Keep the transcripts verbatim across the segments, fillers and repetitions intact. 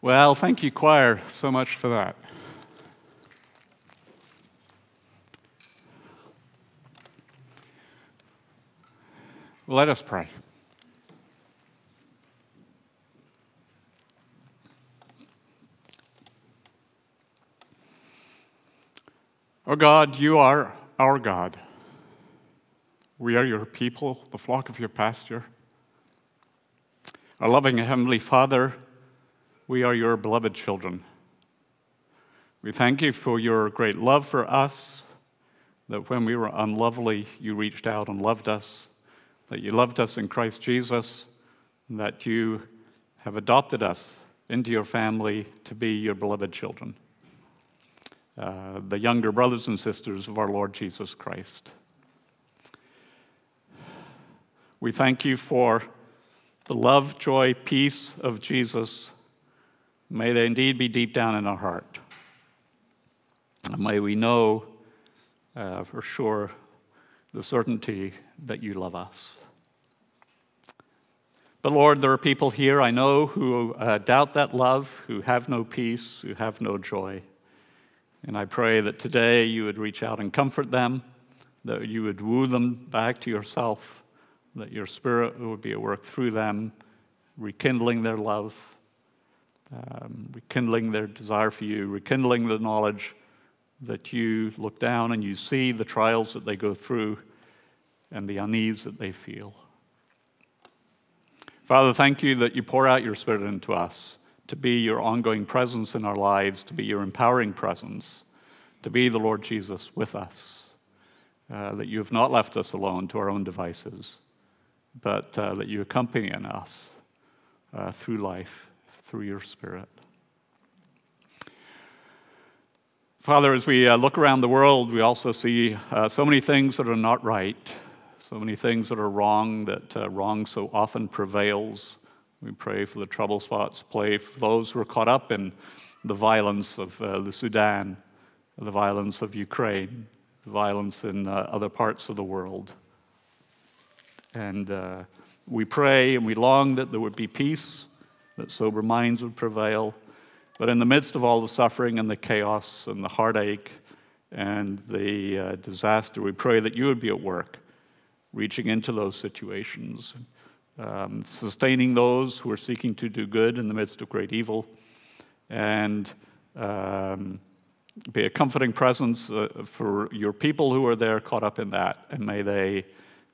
Well, thank you, choir, so much for that. Let us pray. O God, you are our God. We are your people, the flock of your pasture. Our loving Heavenly Father, we are your beloved children. We thank you for your great love for us, that when we were unlovely, you reached out and loved us, that you loved us in Christ Jesus, and that you have adopted us into your family to be your beloved children, uh, the younger brothers and sisters of our Lord Jesus Christ. We thank you for the love, joy, peace of Jesus. May they indeed be deep down in our heart. And may we know uh, for sure the certainty that you love us. But Lord, there are people here I know who uh, doubt that love, who have no peace, who have no joy. And I pray that today you would reach out and comfort them, that you would woo them back to yourself, that your Spirit would be at work through them, rekindling their love, Um, rekindling their desire for you, rekindling the knowledge that you look down and you see the trials that they go through and the unease that they feel. Father, thank you that you pour out your Spirit into us to be your ongoing presence in our lives, to be your empowering presence, to be the Lord Jesus with us, uh, that you have not left us alone to our own devices, but uh, that you accompany in us uh, through life, through your Spirit. Father, as we uh, look around the world, we also see uh, so many things that are not right, so many things that are wrong, that uh, wrong so often prevails. We pray for the trouble spots, pray for those who are caught up in the violence of uh, the Sudan, the violence of Ukraine, the violence in uh, other parts of the world. And uh, we pray and we long that there would be peace, that sober minds would prevail. But in the midst of all the suffering and the chaos and the heartache and the uh, disaster, we pray that you would be at work, reaching into those situations, um, sustaining those who are seeking to do good in the midst of great evil, and um, be a comforting presence uh, for your people who are there caught up in that, and may they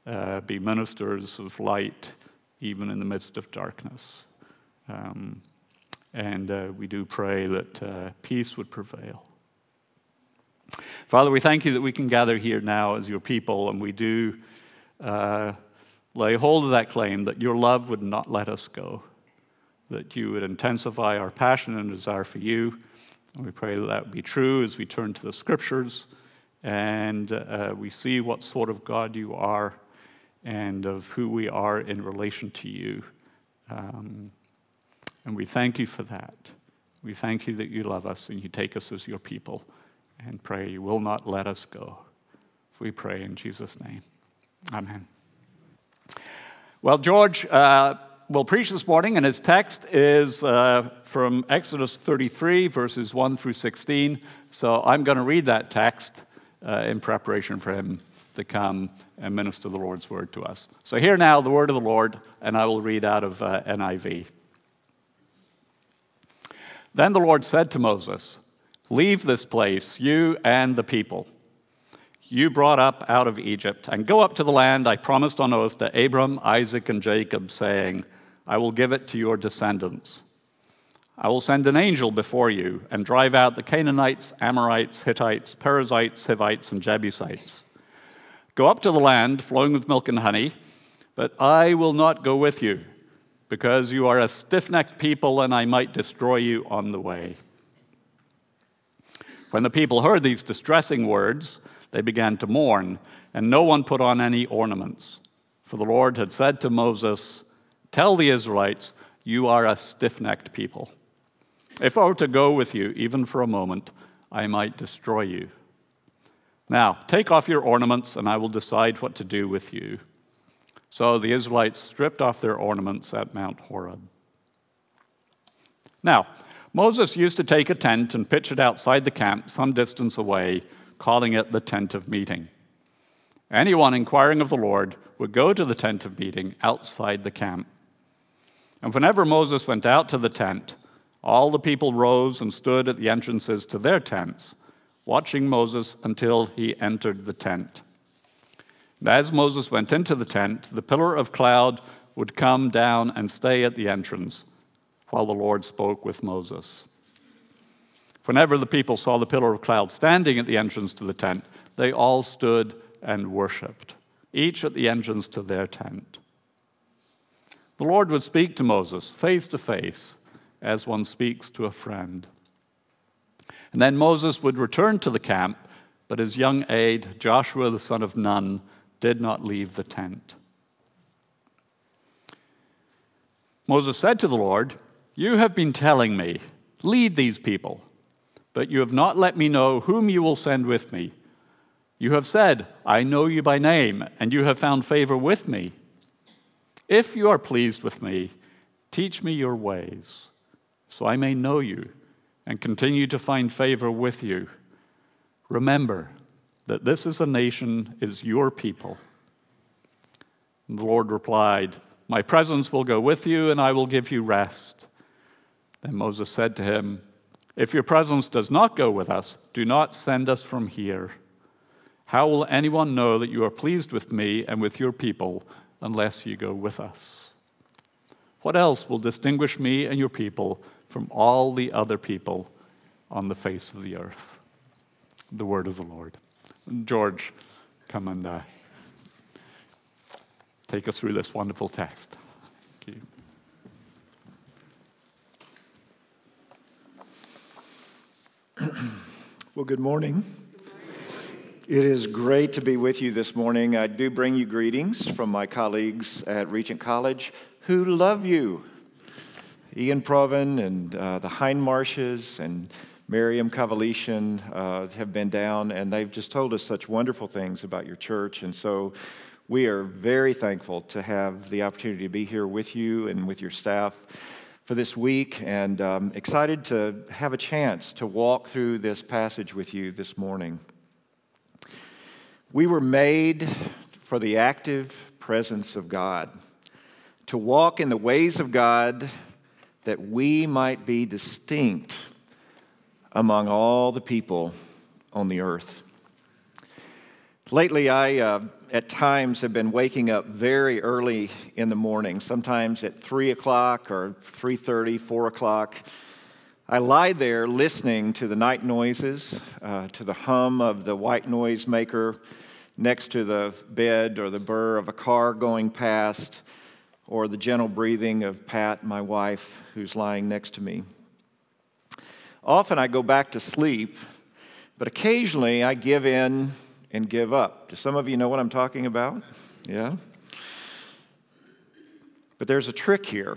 uh, be ministers of light even in the midst of darkness. Um, and uh, we do pray that uh, peace would prevail. Father, we thank you that we can gather here now as your people, and we do uh, lay hold of that claim that your love would not let us go, that you would intensify our passion and desire for you. And we pray that that would be true as we turn to the Scriptures and uh, we see what sort of God you are and of who we are in relation to you. Um, And we thank you for that. We thank you that you love us and you take us as your people, and pray you will not let us go. We pray in Jesus' name. Amen. Well, George uh, will preach this morning, and his text is uh, from Exodus thirty-three, verses one through sixteen. So I'm going to read that text uh, in preparation for him to come and minister the Lord's word to us. So hear now the word of the Lord, and I will read out of uh, N I V. Then the Lord said to Moses, "Leave this place, you and the people you brought up out of Egypt, and go up to the land I promised on oath to Abram, Isaac, and Jacob, saying, 'I will give it to your descendants.' I will send an angel before you and drive out the Canaanites, Amorites, Hittites, Perizzites, Hivites, and Jebusites. Go up to the land flowing with milk and honey, but I will not go with you, because you are a stiff-necked people, and I might destroy you on the way." When the people heard these distressing words, they began to mourn, and no one put on any ornaments. For the Lord had said to Moses, "Tell the Israelites, you are a stiff-necked people. If I were to go with you, even for a moment, I might destroy you. Now, take off your ornaments, and I will decide what to do with you." So the Israelites stripped off their ornaments at Mount Horeb. Now, Moses used to take a tent and pitch it outside the camp some distance away, calling it the tent of meeting. Anyone inquiring of the Lord would go to the tent of meeting outside the camp. And whenever Moses went out to the tent, all the people rose and stood at the entrances to their tents, watching Moses until he entered the tent. And as Moses went into the tent, the pillar of cloud would come down and stay at the entrance while the Lord spoke with Moses. Whenever the people saw the pillar of cloud standing at the entrance to the tent, they all stood and worshipped, each at the entrance to their tent. The Lord would speak to Moses face to face, as one speaks to a friend. And then Moses would return to the camp, but his young aide, Joshua the son of Nun, did not leave the tent. Moses said to the Lord, "You have been telling me, lead these people, but you have not let me know whom you will send with me. You have said, I know you by name, and you have found favor with me. If you are pleased with me, teach me your ways, so I may know you and continue to find favor with you. Remember that this is a nation, is your people." And the Lord replied, "My presence will go with you, and I will give you rest." Then Moses said to him, "If your presence does not go with us, do not send us from here. How will anyone know that you are pleased with me and with your people unless you go with us? What else will distinguish me and your people from all the other people on the face of the earth?" The word of the Lord. George, come and uh, take us through this wonderful text. Thank you. Well, good morning. Good morning. It is great to be with you this morning. I do bring you greetings from my colleagues at Regent College who love you. Ian Proven and uh, the Hindmarshes and Miriam Kavalitian uh, have been down, and they've just told us such wonderful things about your church. And so we are very thankful to have the opportunity to be here with you and with your staff for this week, and um, excited to have a chance to walk through this passage with you this morning. We were made for the active presence of God, to walk in the ways of God, that we might be distinct among all the people on the earth. Lately, I, uh, at times, have been waking up very early in the morning, sometimes at three o'clock or three thirty, four o'clock. I lie there listening to the night noises, uh, to the hum of the white noise maker next to the bed or the burr of a car going past, or the gentle breathing of Pat, my wife, who's lying next to me. Often I go back to sleep, but occasionally I give in and give up. Do some of you know what I'm talking about? Yeah? But there's a trick here.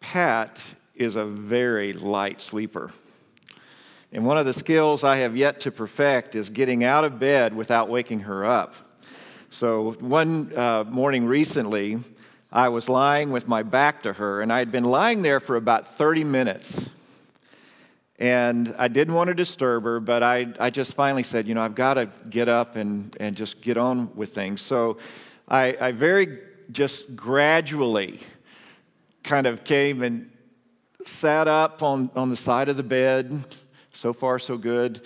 Pat is a very light sleeper. And one of the skills I have yet to perfect is getting out of bed without waking her up. So one uh, morning recently, I was lying with my back to her, and I had been lying there for about thirty minutes. And I didn't want to disturb her, but I, I just finally said, you know, I've got to get up and, and just get on with things. So I, I very just gradually kind of came and sat up on, on the side of the bed. So far, so good.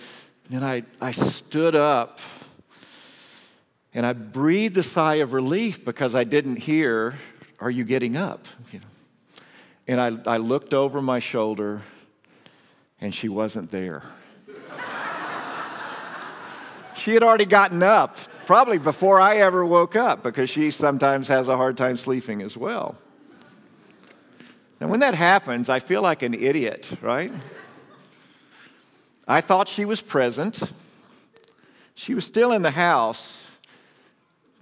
And then I, I stood up, and I breathed a sigh of relief because I didn't hear, "Are you getting up?" You know. And I, I looked over my shoulder, and she wasn't there. She had already gotten up, probably before I ever woke up, because she sometimes has a hard time sleeping as well. Now, when that happens, I feel like an idiot, right? I thought she was present. She was still in the house,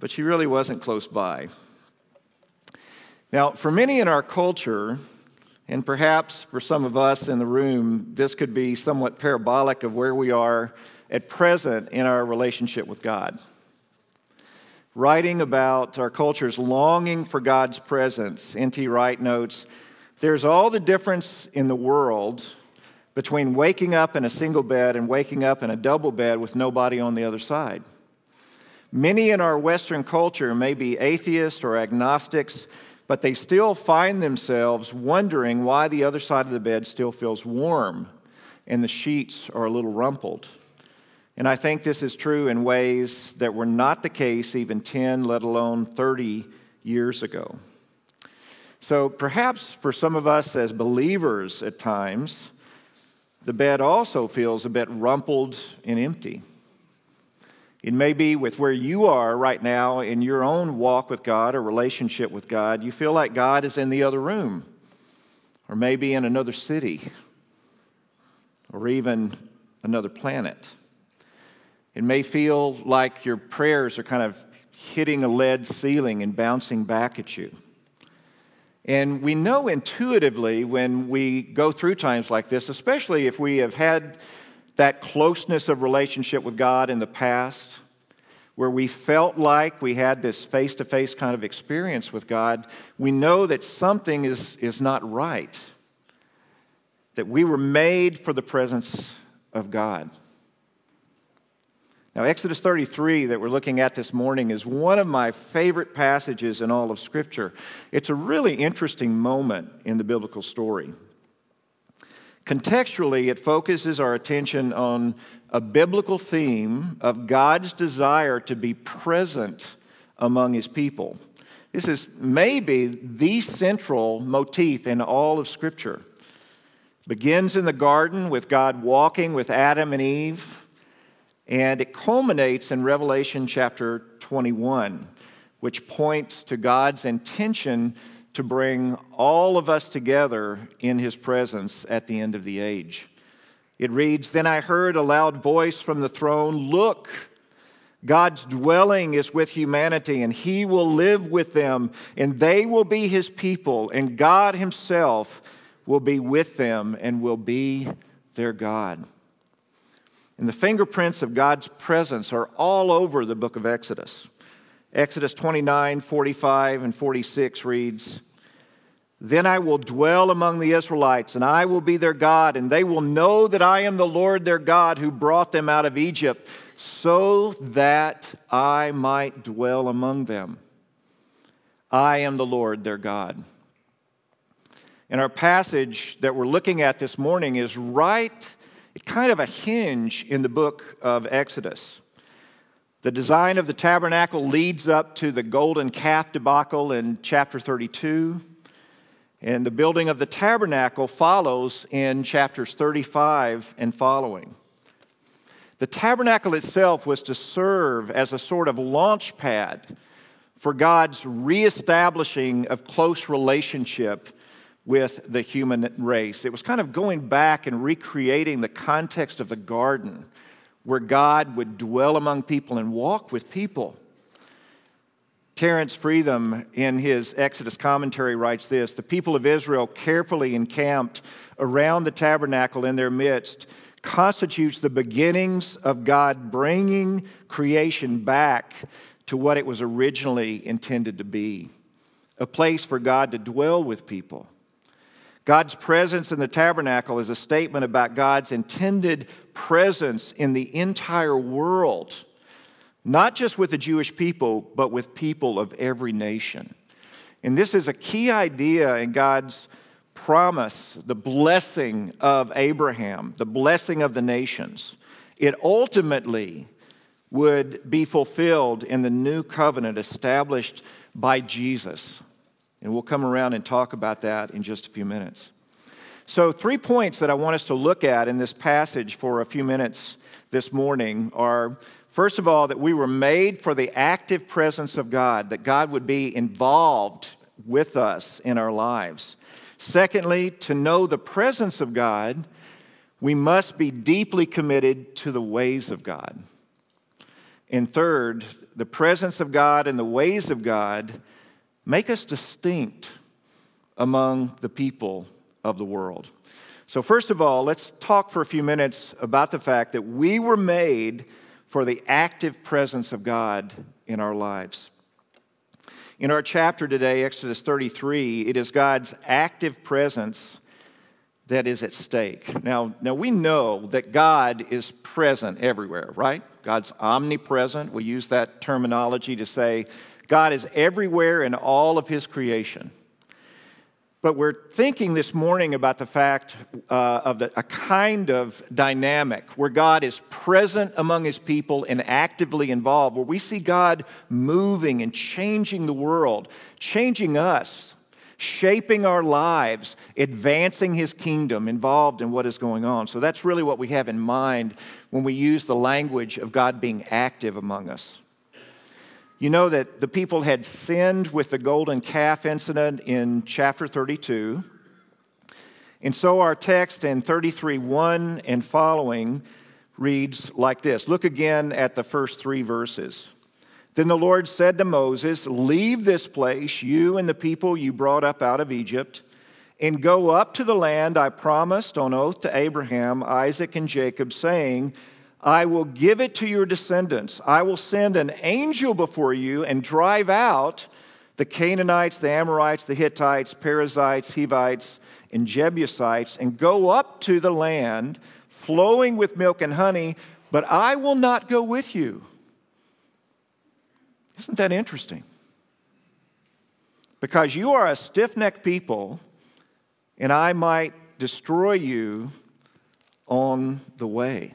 but she really wasn't close by. Now, for many in our culture, and perhaps for some of us in the room, this could be somewhat parabolic of where we are at present in our relationship with God. Writing about our culture's longing for God's presence, N T Wright notes, There's all the difference in the world between waking up in a single bed and waking up in a double bed with nobody on the other side. Many in our Western culture may be atheists or agnostics, but they still find themselves wondering why the other side of the bed still feels warm and the sheets are a little rumpled. And I think this is true in ways that were not the case even ten, let alone thirty years ago. So perhaps for some of us as believers at times, the bed also feels a bit rumpled and empty. It may be with where you are right now in your own walk with God or relationship with God, you feel like God is in the other room, or maybe in another city, or even another planet. It may feel like your prayers are kind of hitting a lead ceiling and bouncing back at you. And we know intuitively when we go through times like this, especially if we have had that closeness of relationship with God in the past, where we felt like we had this face-to-face kind of experience with God, we know that something is, is not right, that we were made for the presence of God. Now, Exodus thirty-three that we're looking at this morning is one of my favorite passages in all of Scripture. It's a really interesting moment in the biblical story. Contextually, it focuses our attention on a biblical theme of God's desire to be present among His people. This is maybe the central motif in all of Scripture. It begins in the garden with God walking with Adam and Eve, and it culminates in Revelation chapter twenty-one, which points to God's intention to bring all of us together in His presence at the end of the age. It reads, "Then I heard a loud voice from the throne, 'Look, God's dwelling is with humanity, and He will live with them, and they will be His people, and God Himself will be with them and will be their God.'" And the fingerprints of God's presence are all over the book of Exodus. Exodus twenty-nine, forty-five, and forty-six reads, "Then I will dwell among the Israelites, and I will be their God, and they will know that I am the Lord their God who brought them out of Egypt, so that I might dwell among them. I am the Lord their God." And our passage that we're looking at this morning is right, it's kind of a hinge in the book of Exodus. The design of the tabernacle leads up to the golden calf debacle in chapter thirty-two, and the building of the tabernacle follows in chapters thirty-five and following. The tabernacle itself was to serve as a sort of launch pad for God's reestablishing of close relationship with the human race. It was kind of going back and recreating the context of the garden, where God would dwell among people and walk with people. Terence Fretheim, in his Exodus commentary, writes this, "The people of Israel carefully encamped around the tabernacle in their midst constitutes the beginnings of God bringing creation back to what it was originally intended to be, a place for God to dwell with people." God's presence in the tabernacle is a statement about God's intended presence in the entire world, not just with the Jewish people, but with people of every nation. And this is a key idea in God's promise, the blessing of Abraham, the blessing of the nations. It ultimately would be fulfilled in the new covenant established by Jesus. And we'll come around and talk about that in just a few minutes. So three points that I want us to look at in this passage for a few minutes this morning are, first of all, that we were made for the active presence of God, that God would be involved with us in our lives. Secondly, to know the presence of God, we must be deeply committed to the ways of God. And third, the presence of God and the ways of God make us distinct among the people of the world. So first of all, let's talk for a few minutes about the fact that we were made for the active presence of God in our lives. In our chapter today, Exodus thirty-three, it is God's active presence that is at stake. Now, now we know that God is present everywhere, right? God's omnipresent. We use that terminology to say God is everywhere in all of his creation. But we're thinking this morning about the fact uh, of the, a kind of dynamic where God is present among his people and actively involved, where we see God moving and changing the world, changing us, shaping our lives, advancing his kingdom, involved in what is going on. So that's really what we have in mind when we use the language of God being active among us. You know that the people had sinned with the golden calf incident in chapter thirty-two. And so our text in thirty-three one and following reads like this. Look again at the first three verses. Then the Lord said to Moses, "Leave this place, you and the people you brought up out of Egypt, and go up to the land I promised on oath to Abraham, Isaac, and Jacob, saying, I will give it to your descendants. I will send an angel before you and drive out the Canaanites, the Amorites, the Hittites, Perizzites, Hivites, and Jebusites, and go up to the land flowing with milk and honey, but I will not go with you." Isn't that interesting? Because you are a stiff-necked people, and I might destroy you on the way.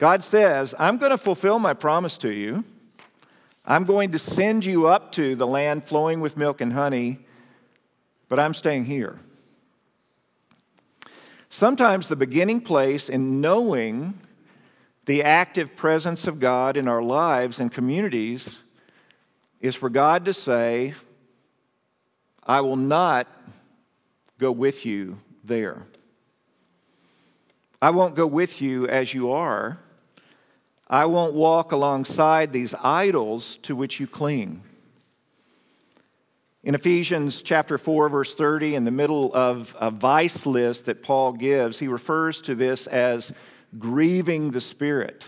God says, I'm going to fulfill my promise to you. I'm going to send you up to the land flowing with milk and honey, but I'm staying here. Sometimes the beginning place in knowing the active presence of God in our lives and communities is for God to say, I will not go with you there. I won't go with you as you are. I won't walk alongside these idols to which you cling. In Ephesians chapter four, verse thirty, in the middle of a vice list that Paul gives, he refers to this as grieving the Spirit.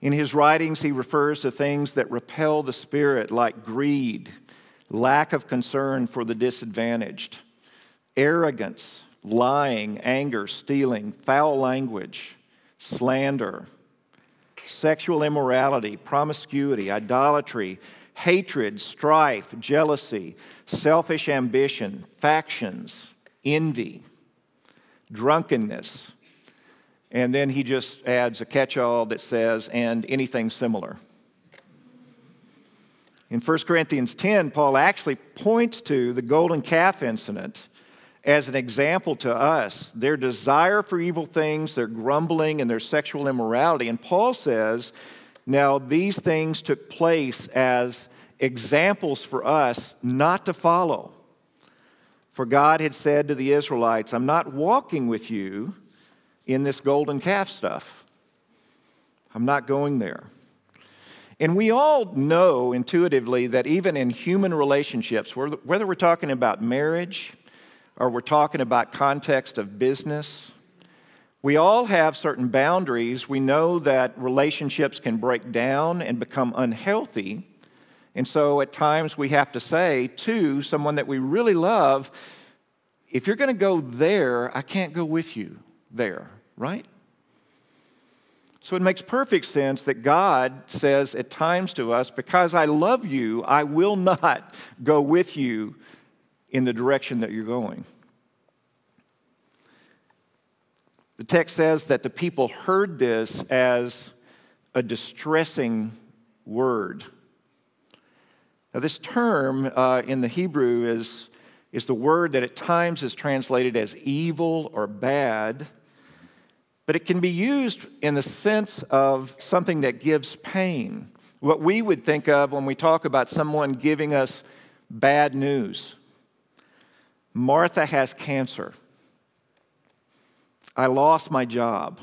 In his writings, he refers to things that repel the Spirit, like greed, lack of concern for the disadvantaged, arrogance, lying, anger, stealing, foul language, slander, sexual immorality, promiscuity, idolatry, hatred, strife, jealousy, selfish ambition, factions, envy, drunkenness. And then he just adds a catch-all that says, and anything similar. In First Corinthians ten, Paul actually points to the golden calf incident as an example to us, their desire for evil things, their grumbling, and their sexual immorality. And Paul says, now these things took place as examples for us not to follow. For God had said to the Israelites, I'm not walking with you in this golden calf stuff. I'm not going there. And we all know intuitively that even in human relationships, whether we're talking about marriage, or we're talking about context of business, we all have certain boundaries. We know that relationships can break down and become unhealthy. And so at times we have to say to someone that we really love, if you're going to go there, I can't go with you there, right? So it makes perfect sense that God says at times to us, because I love you, I will not go with you in the direction that you're going. The text says that the people heard this as a distressing word. Now, this term uh, in the Hebrew is, is the word that at times is translated as evil or bad, but it can be used in the sense of something that gives pain. What we would think of when we talk about someone giving us bad news. Martha has cancer. I lost my job.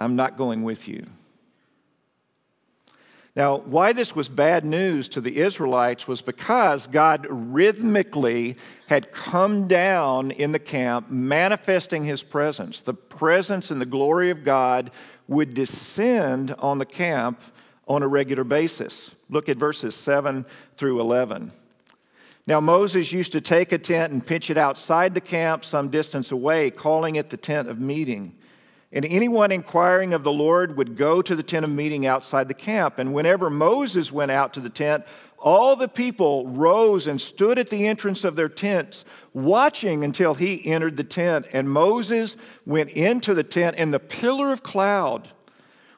I'm not going with you. Now, why this was bad news to the Israelites was because God rhythmically had come down in the camp, manifesting his presence. The presence and the glory of God would descend on the camp on a regular basis. Look at verses seven through eleven. Now Moses used to take a tent and pitch it outside the camp some distance away, calling it the tent of meeting. And anyone inquiring of the Lord would go to the tent of meeting outside the camp. And whenever Moses went out to the tent, all the people rose and stood at the entrance of their tents, watching until he entered the tent. And Moses went into the tent, and the pillar of cloud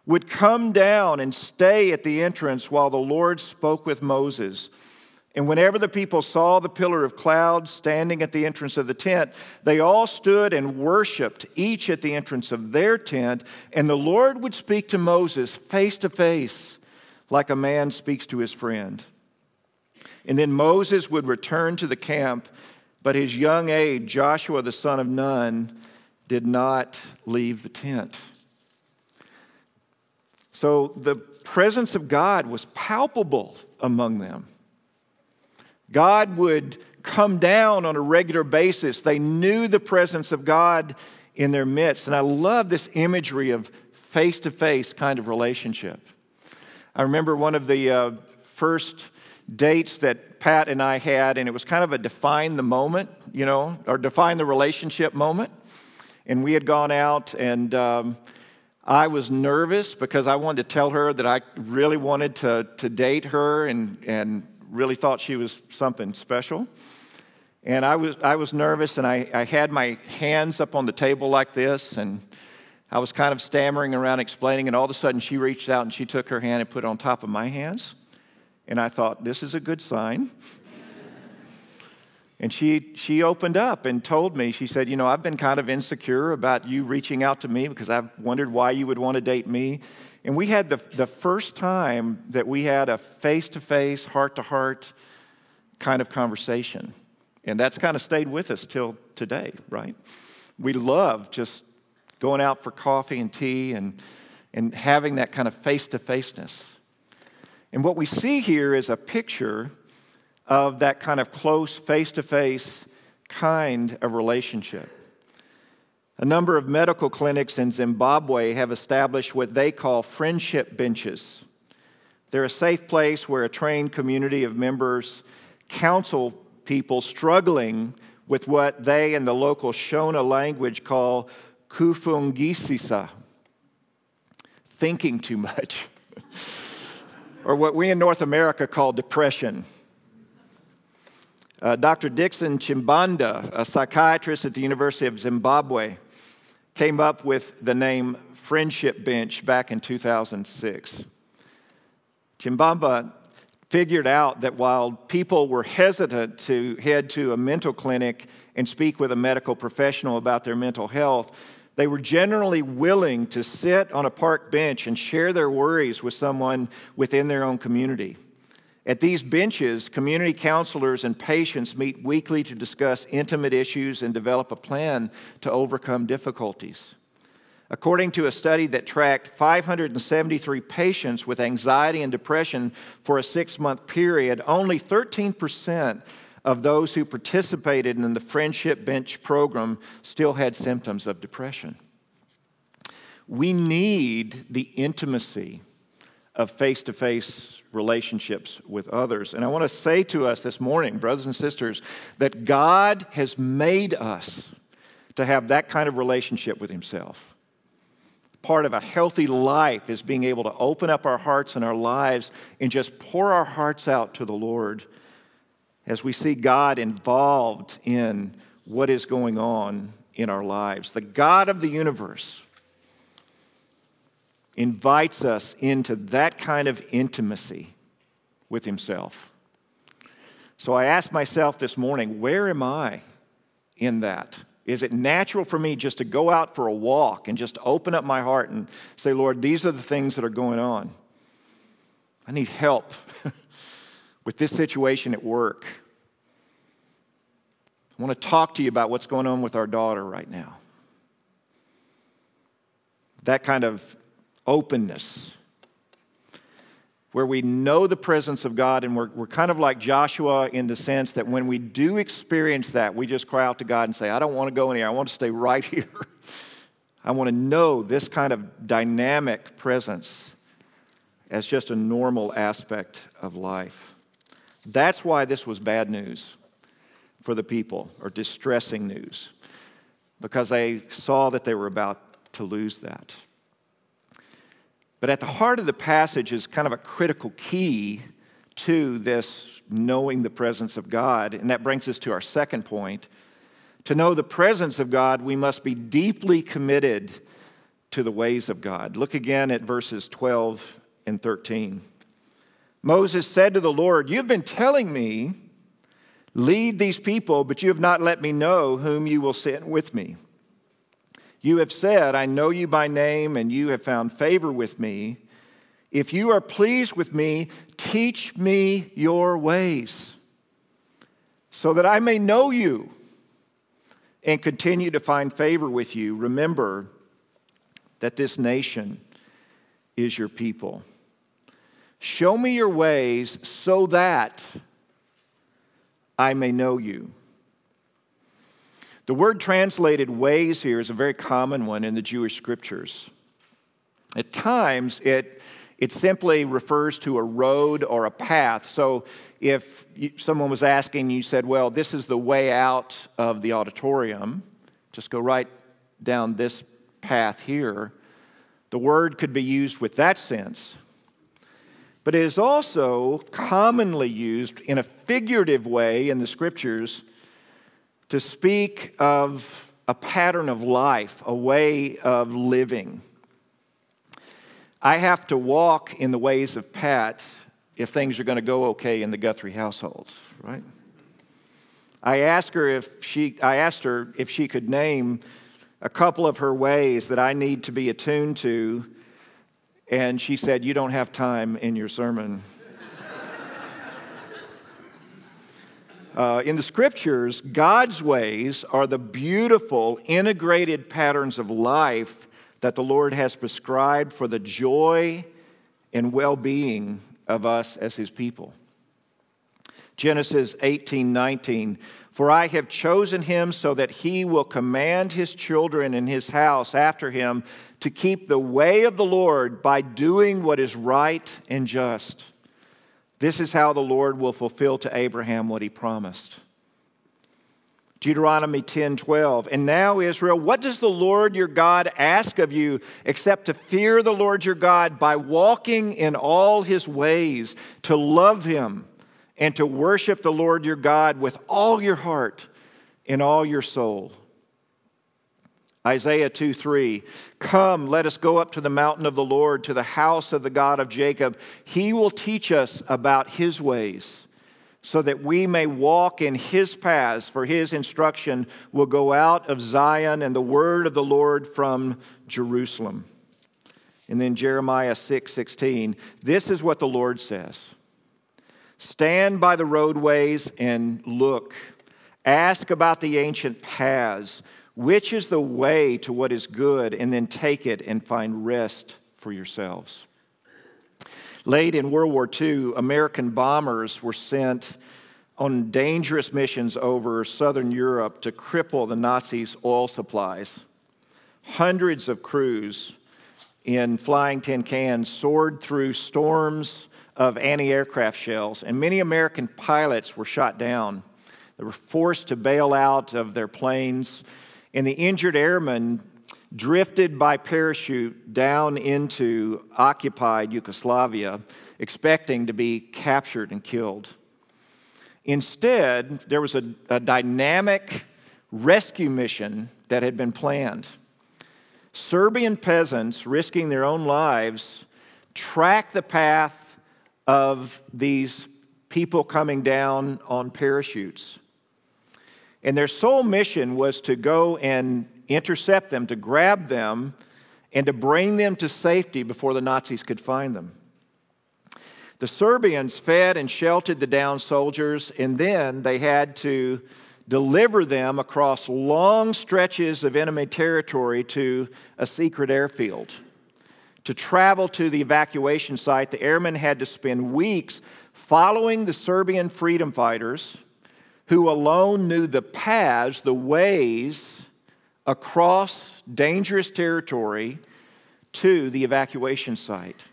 would come down and stay at the entrance while the Lord spoke with Moses. And whenever the people saw the pillar of cloud standing at the entrance of the tent, they all stood and worshiped, each at the entrance of their tent. And the Lord would speak to Moses face to face, like a man speaks to his friend. And then Moses would return to the camp, but his young aide, Joshua the son of Nun, did not leave the tent. So the presence of God was palpable among them. God would come down on a regular basis. They knew the presence of God in their midst. And I love this imagery of face-to-face kind of relationship. I remember one of the uh, first dates that Pat and I had, and it was kind of a define the moment, you know, or define the relationship moment. And we had gone out, and um, I was nervous because I wanted to tell her that I really wanted to, to date her and and. Really thought she was something special. And I was I was nervous, and I, I had my hands up on the table like this, and I was kind of stammering around explaining, and all of a sudden she reached out and she took her hand and put it on top of my hands. And I thought, this is a good sign. And she she opened up and told me, she said, you know, I've been kind of insecure about you reaching out to me because I've wondered why you would want to date me. And we had the, the first time that we had a face-to-face, heart-to-heart kind of conversation. And that's kind of stayed with us till today, right? We love just going out for coffee and tea and, and having that kind of face-to-faceness. And what we see here is a picture of that kind of close, face-to-face kind of relationship. A number of medical clinics in Zimbabwe have established what they call friendship benches. They're a safe place where a trained community of members counsel people struggling with what they in the local Shona language call kufungisisa, thinking too much, or what we in North America call depression. Uh, Doctor Dixon Chibanda, a psychiatrist at the University of Zimbabwe, came up with the name Friendship Bench back in two thousand six. Chibanda figured out that while people were hesitant to head to a mental clinic and speak with a medical professional about their mental health, they were generally willing to sit on a park bench and share their worries with someone within their own community. At these benches, community counselors and patients meet weekly to discuss intimate issues and develop a plan to overcome difficulties. According to a study that tracked five hundred seventy-three patients with anxiety and depression for a six-month period, only thirteen percent of those who participated in the Friendship Bench program still had symptoms of depression. We need the intimacy of face-to-face relationships with others. And I want to say to us this morning, brothers and sisters, that God has made us to have that kind of relationship with Himself. Part of a healthy life is being able to open up our hearts and our lives and just pour our hearts out to the Lord as we see God involved in what is going on in our lives. The God of the universe invites us into that kind of intimacy with Himself. So I asked myself this morning, where am I in that? Is it natural for me just to go out for a walk and just open up my heart and say, Lord, these are the things that are going on. I need help with this situation at work. I want to talk to you about what's going on with our daughter right now. That kind of openness, where we know the presence of God, and we're, we're kind of like Joshua in the sense that when we do experience that, we just cry out to God and say, I don't want to go anywhere. I want to stay right here. I want to know this kind of dynamic presence as just a normal aspect of life. That's why this was bad news for the people, or distressing news, because they saw that they were about to lose that. But at the heart of the passage is kind of a critical key to this knowing the presence of God, and that brings us to our second point. To know the presence of God, we must be deeply committed to the ways of God. Look again at verses twelve and thirteen. Moses said to the Lord, "You've been telling me, lead these people, but you have not let me know whom you will send with me. You have said, I know you by name, and you have found favor with me. If you are pleased with me, teach me your ways, so that I may know you and continue to find favor with you. Remember that this nation is your people. Show me your ways so that I may know you." The word translated ways here is a very common one in the Jewish scriptures. At times, it It simply refers to a road or a path. So if you, someone was asking, you said, well, this is the way out of the auditorium. Just go right down this path here. The word could be used with that sense. But it is also commonly used in a figurative way in the scriptures to speak of a pattern of life, a way of living. I have to walk in the ways of Pat if things are going to go okay in the Guthrie household, right? I asked her if she, I asked her if she could name a couple of her ways that I need to be attuned to, and she said, "You don't have time in your sermon." uh, in the scriptures, God's ways are the beautiful, integrated patterns of life that the Lord has prescribed for the joy and well-being of us as His people. Genesis eighteen nineteen, "For I have chosen him so that he will command his children and his house after him to keep the way of the Lord by doing what is right and just. This is how the Lord will fulfill to Abraham what he promised." Deuteronomy ten twelve, "And now, Israel, what does the Lord your God ask of you except to fear the Lord your God by walking in all his ways, to love him, and to worship the Lord your God with all your heart and all your soul?" Isaiah two three, "Come, let us go up to the mountain of the Lord, to the house of the God of Jacob. He will teach us about his ways, so that we may walk in his paths, for his instruction will go out of Zion, and the word of the Lord from Jerusalem." And then Jeremiah six sixteen, "This is what the Lord says, stand by the roadways and look, ask about the ancient paths, which is the way to what is good, and then take it and find rest for yourselves." Late in World War Two, American bombers were sent on dangerous missions over southern Europe to cripple the Nazis' oil supplies. Hundreds of crews in flying tin cans soared through storms of anti-aircraft shells, and many American pilots were shot down. They were forced to bail out of their planes, and the injured airmen drifted by parachute down into occupied Yugoslavia, expecting to be captured and killed. Instead, there was a, a dynamic rescue mission that had been planned. Serbian peasants, risking their own lives, tracked the path of these people coming down on parachutes. And their sole mission was to go and intercept them, to grab them, and to bring them to safety before the Nazis could find them. The Serbians fed and sheltered the downed soldiers, and then they had to deliver them across long stretches of enemy territory to a secret airfield. To travel to the evacuation site, the airmen had to spend weeks following the Serbian freedom fighters, who alone knew the paths, the ways across dangerous territory to the evacuation site.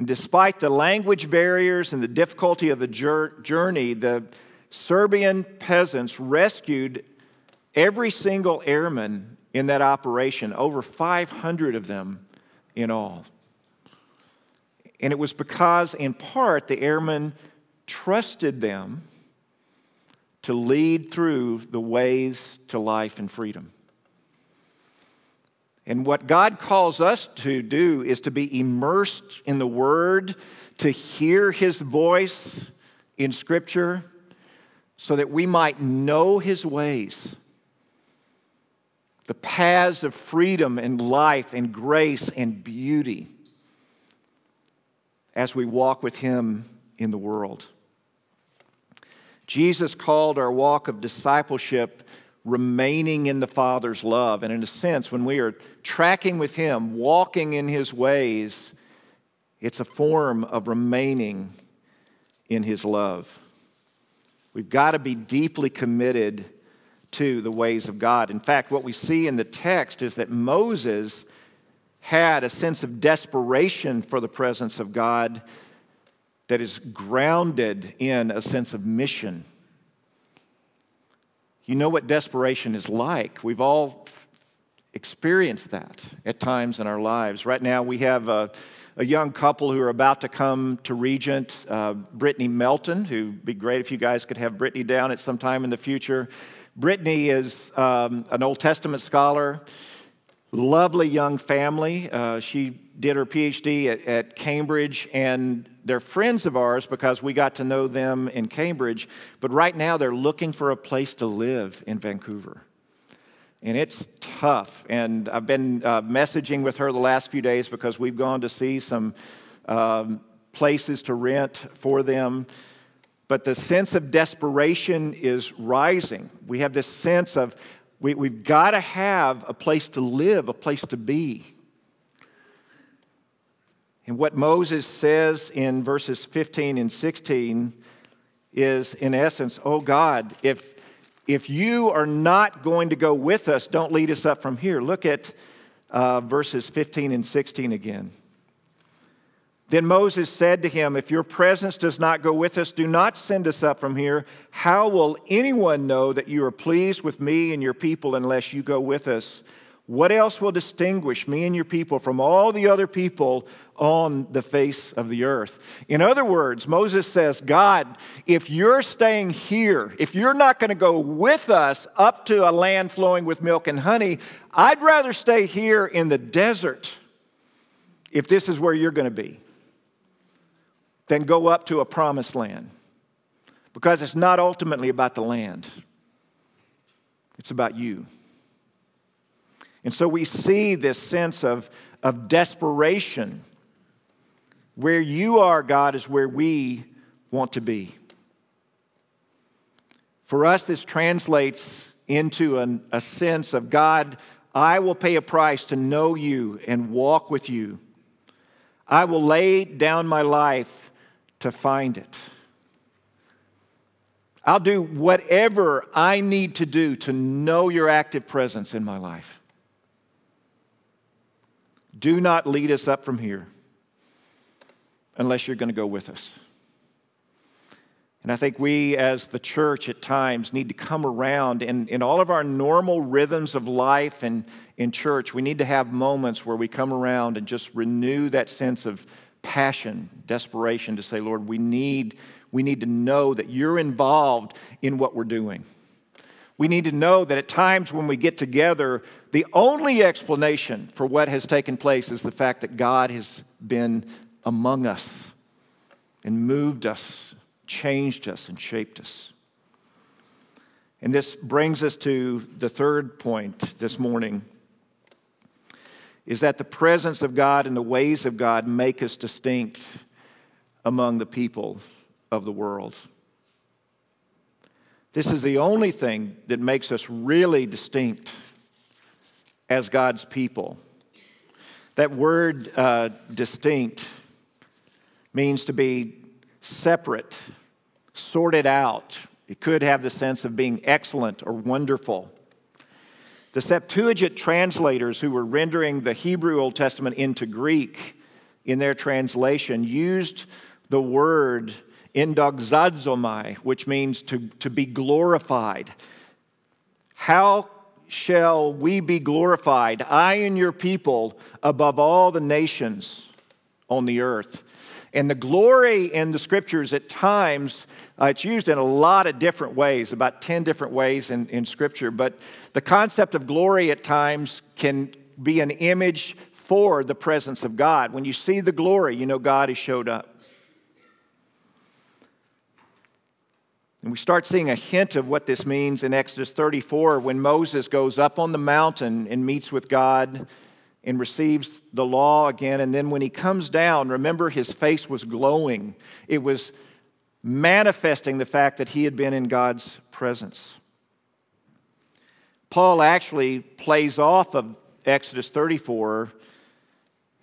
And despite the language barriers and the difficulty of the journey, the Serbian peasants rescued every single airman in that operation, over five hundred of them in all. And it was because, in part, the airmen trusted them to lead through the ways to life and freedom. And what God calls us to do is to be immersed in the Word, to hear His voice in Scripture, so that we might know His ways, the paths of freedom and life and grace and beauty as we walk with Him in the world. Jesus called our walk of discipleship remaining in the Father's love. And in a sense, when we are tracking with Him, walking in His ways, it's a form of remaining in His love. We've got to be deeply committed to the ways of God. In fact, what we see in the text is that Moses had a sense of desperation for the presence of God that is grounded in a sense of mission. You know what desperation is like. We've all experienced that at times in our lives. Right now we have a, a young couple who are about to come to Regent, uh, Brittany Melton, who would be great if you guys could have Brittany down at some time in the future. Brittany is um, an Old Testament scholar, lovely young family. Uh, she did her P H D at, at Cambridge, and they're friends of ours because we got to know them in Cambridge. But right now they're looking for a place to live in Vancouver. And it's tough. And I've been uh, messaging with her the last few days because we've gone to see some um, places to rent for them. But the sense of desperation is rising. We have this sense of we, we've got to have a place to live, a place to be. And what Moses says in verses fifteen and sixteen is, in essence, oh God, if, if you are not going to go with us, don't lead us up from here. Look at uh, verses fifteen and sixteen again. Then Moses said to him, if your presence does not go with us, do not send us up from here. How will anyone know that you are pleased with me and your people unless you go with us? What else will distinguish me and your people from all the other people on the face of the earth? In other words, Moses says, God, if you're staying here, if you're not going to go with us up to a land flowing with milk and honey, I'd rather stay here in the desert if this is where you're going to be than go up to a promised land, because it's not ultimately about the land. It's about you. And so we see this sense of, of desperation. Where you are, God, is where we want to be. For us, this translates into an, a sense of, God, I will pay a price to know you and walk with you. I will lay down my life to find it. I'll do whatever I need to do to know your active presence in my life. Do not lead us up from here unless you're going to go with us. And I think we as the church at times need to come around in, in all of our normal rhythms of life and in church. We need to have moments where we come around and just renew that sense of passion, desperation to say, Lord, we need, we need to know that you're involved in what we're doing. We need to know that at times when we get together, the only explanation for what has taken place is the fact that God has been among us and moved us, changed us, and shaped us. And this brings us to the third point this morning, is that the presence of God and the ways of God make us distinct among the people of the world. This is the only thing that makes us really distinct as God's people. That word uh, distinct means to be separate, sorted out. It could have the sense of being excellent or wonderful. The Septuagint translators who were rendering the Hebrew Old Testament into Greek in their translation, used the word endogzadzomai, which means to, to be glorified. How shall we be glorified, I and your people, above all the nations on the earth? And the glory in the scriptures at times, uh, it's used in a lot of different ways, about ten different ways in, in scripture. But the concept of glory at times can be an image for the presence of God. When you see the glory, you know God has showed up. And we start seeing a hint of what this means in Exodus thirty-four when Moses goes up on the mountain and meets with God and receives the law again. And then when he comes down, remember his face was glowing. It was manifesting the fact that he had been in God's presence. Paul actually plays off of Exodus thirty-four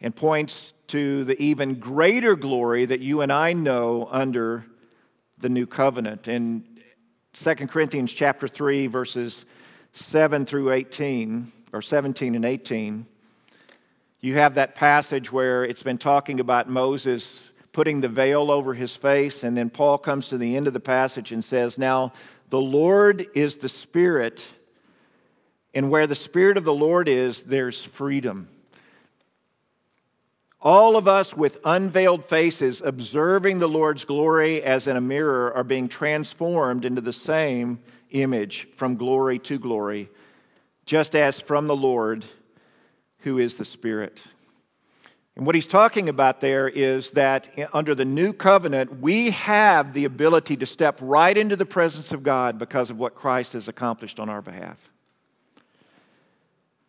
and points to the even greater glory that you and I know under the new covenant. In Second Corinthians chapter three, verses seven through eighteen, or seventeen and eighteen, you have that passage where it's been talking about Moses putting the veil over his face, and then Paul comes to the end of the passage and says, "Now the Lord is the Spirit, and where the Spirit of the Lord is, there's freedom." All of us with unveiled faces observing the Lord's glory as in a mirror are being transformed into the same image from glory to glory, just as from the Lord who is the Spirit. And what he's talking about there is that under the new covenant, we have the ability to step right into the presence of God because of what Christ has accomplished on our behalf.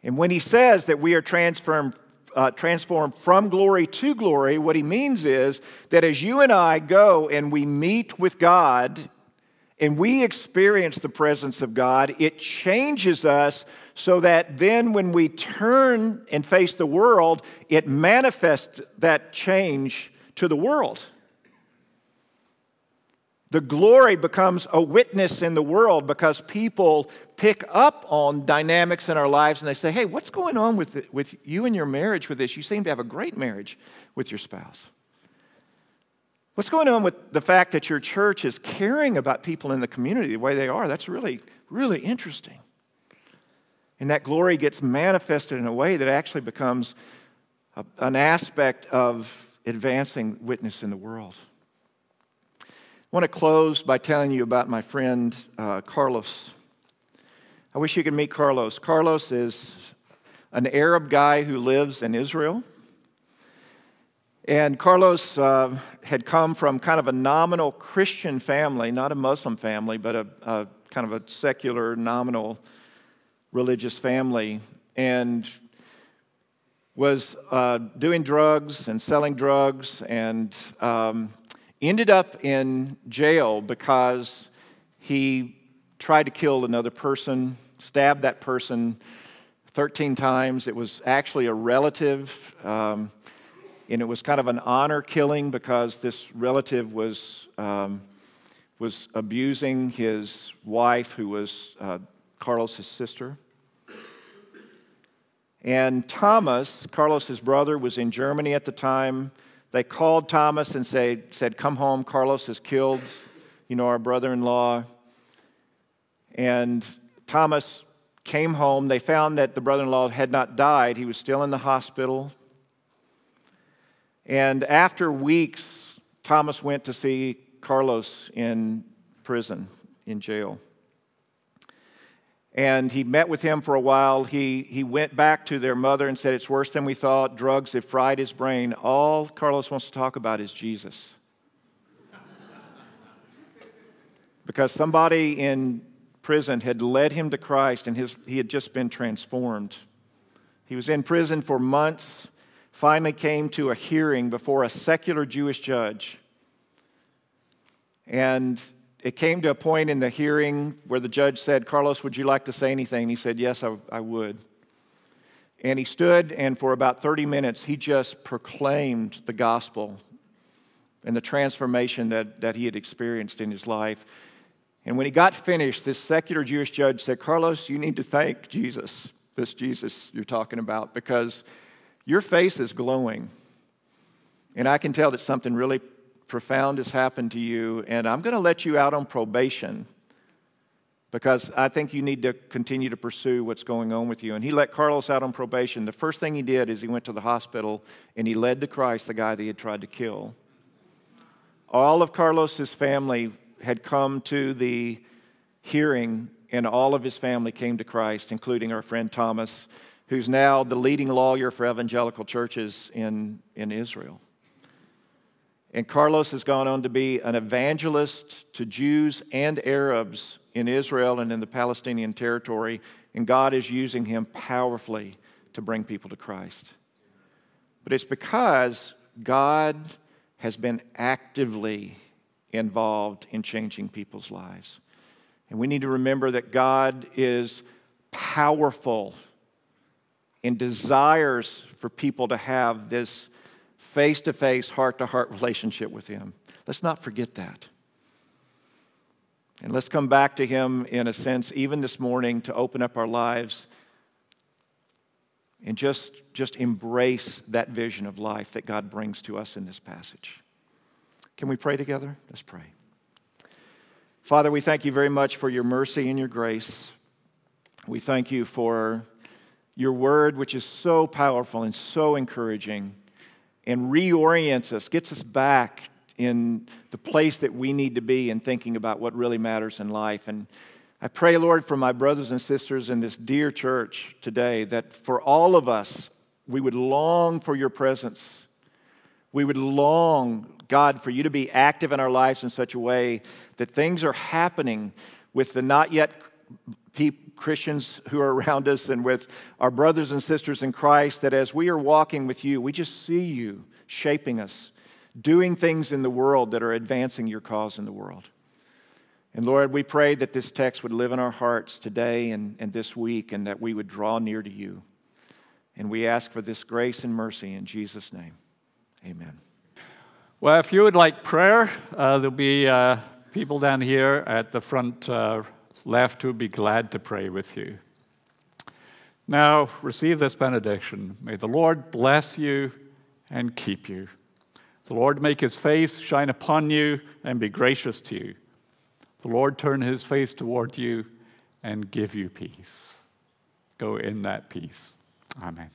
And when he says that we are transformed Uh, transformed from glory to glory, what he means is that as you and I go and we meet with God and we experience the presence of God, it changes us so that then when we turn and face the world, it manifests that change to the world. The glory becomes a witness in the world because people pick up on dynamics in our lives and they say, "Hey, what's going on with it, with you and your marriage with this? You seem to have a great marriage with your spouse. What's going on with the fact that your church is caring about people in the community the way they are? That's really, really interesting." And that glory gets manifested in a way that actually becomes a, an aspect of advancing witness in the world. I want to close by telling you about my friend, uh, Carlos. I wish you could meet Carlos. Carlos is an Arab guy who lives in Israel. And Carlos uh, had come from kind of a nominal Christian family, not a Muslim family, but a, a kind of a secular, nominal religious family, and was uh, doing drugs and selling drugs and Um, ended up in jail because he tried to kill another person, stabbed that person thirteen times. It was actually a relative, um, and it was kind of an honor killing because this relative was um, was abusing his wife, who was uh, Carlos's sister. And Thomas, Carlos's brother, was in Germany at the time. They called Thomas and say, said, "Come home, Carlos has killed, you know, our brother-in-law." And Thomas came home. They found that the brother-in-law had not died. He was still in the hospital. And after weeks, Thomas went to see Carlos in prison, in jail. And he met with him for a while. He, he went back to their mother and said, "It's worse than we thought. Drugs have fried his brain. All Carlos wants to talk about is Jesus." Because somebody in prison had led him to Christ, and his, he had just been transformed. He was in prison for months, finally came to a hearing before a secular Jewish judge. And it came to a point in the hearing where the judge said, "Carlos, would you like to say anything?" And he said, "Yes, I, I would." And he stood, and for about thirty minutes, he just proclaimed the gospel and the transformation that, that he had experienced in his life. And when he got finished, this secular Jewish judge said, "Carlos, you need to thank Jesus, this Jesus you're talking about, because your face is glowing. and I can tell that something really profound has happened to you, and I'm going to let you out on probation because I think you need to continue to pursue what's going on with you. And he let Carlos out on probation. The first thing he did is he went to the hospital and he led to Christ the guy that he had tried to kill. All of Carlos's family had come to the hearing, and all of his family came to Christ, including our friend Thomas, who's now the leading lawyer for evangelical churches in, in Israel. And Carlos has gone on to be an evangelist to Jews and Arabs in Israel and in the Palestinian territory, and God is using him powerfully to bring people to Christ. But it's because God has been actively involved in changing people's lives. And we need to remember that God is powerful and desires for people to have this face-to-face, heart-to-heart relationship with Him. Let's not forget that. And let's come back to Him, in a sense, even this morning, to open up our lives and just, just embrace that vision of life that God brings to us in this passage. Can we pray together? Let's pray. Father, we thank you very much for your mercy and your grace. We thank you for your word, which is so powerful and so encouraging, and reorients us, gets us back in the place that we need to be in thinking about what really matters in life. And I pray, Lord, for my brothers and sisters in this dear church today, that for all of us, we would long for your presence. We would long, God, for you to be active in our lives in such a way that things are happening with the not yet Christians who are around us and with our brothers and sisters in Christ, that as we are walking with you, we just see you shaping us, doing things in the world that are advancing your cause in the world. And Lord, we pray that this text would live in our hearts today and, and this week, and that we would draw near to you. And we ask for this grace and mercy in Jesus' name. Amen. Well, if you would like prayer, uh, there'll be uh, people down here at the front uh, left who'd be glad to pray with you. Now, receive this benediction. May the Lord bless you and keep you. The Lord make his face shine upon you and be gracious to you. The Lord turn his face toward you and give you peace. Go in that peace. Amen.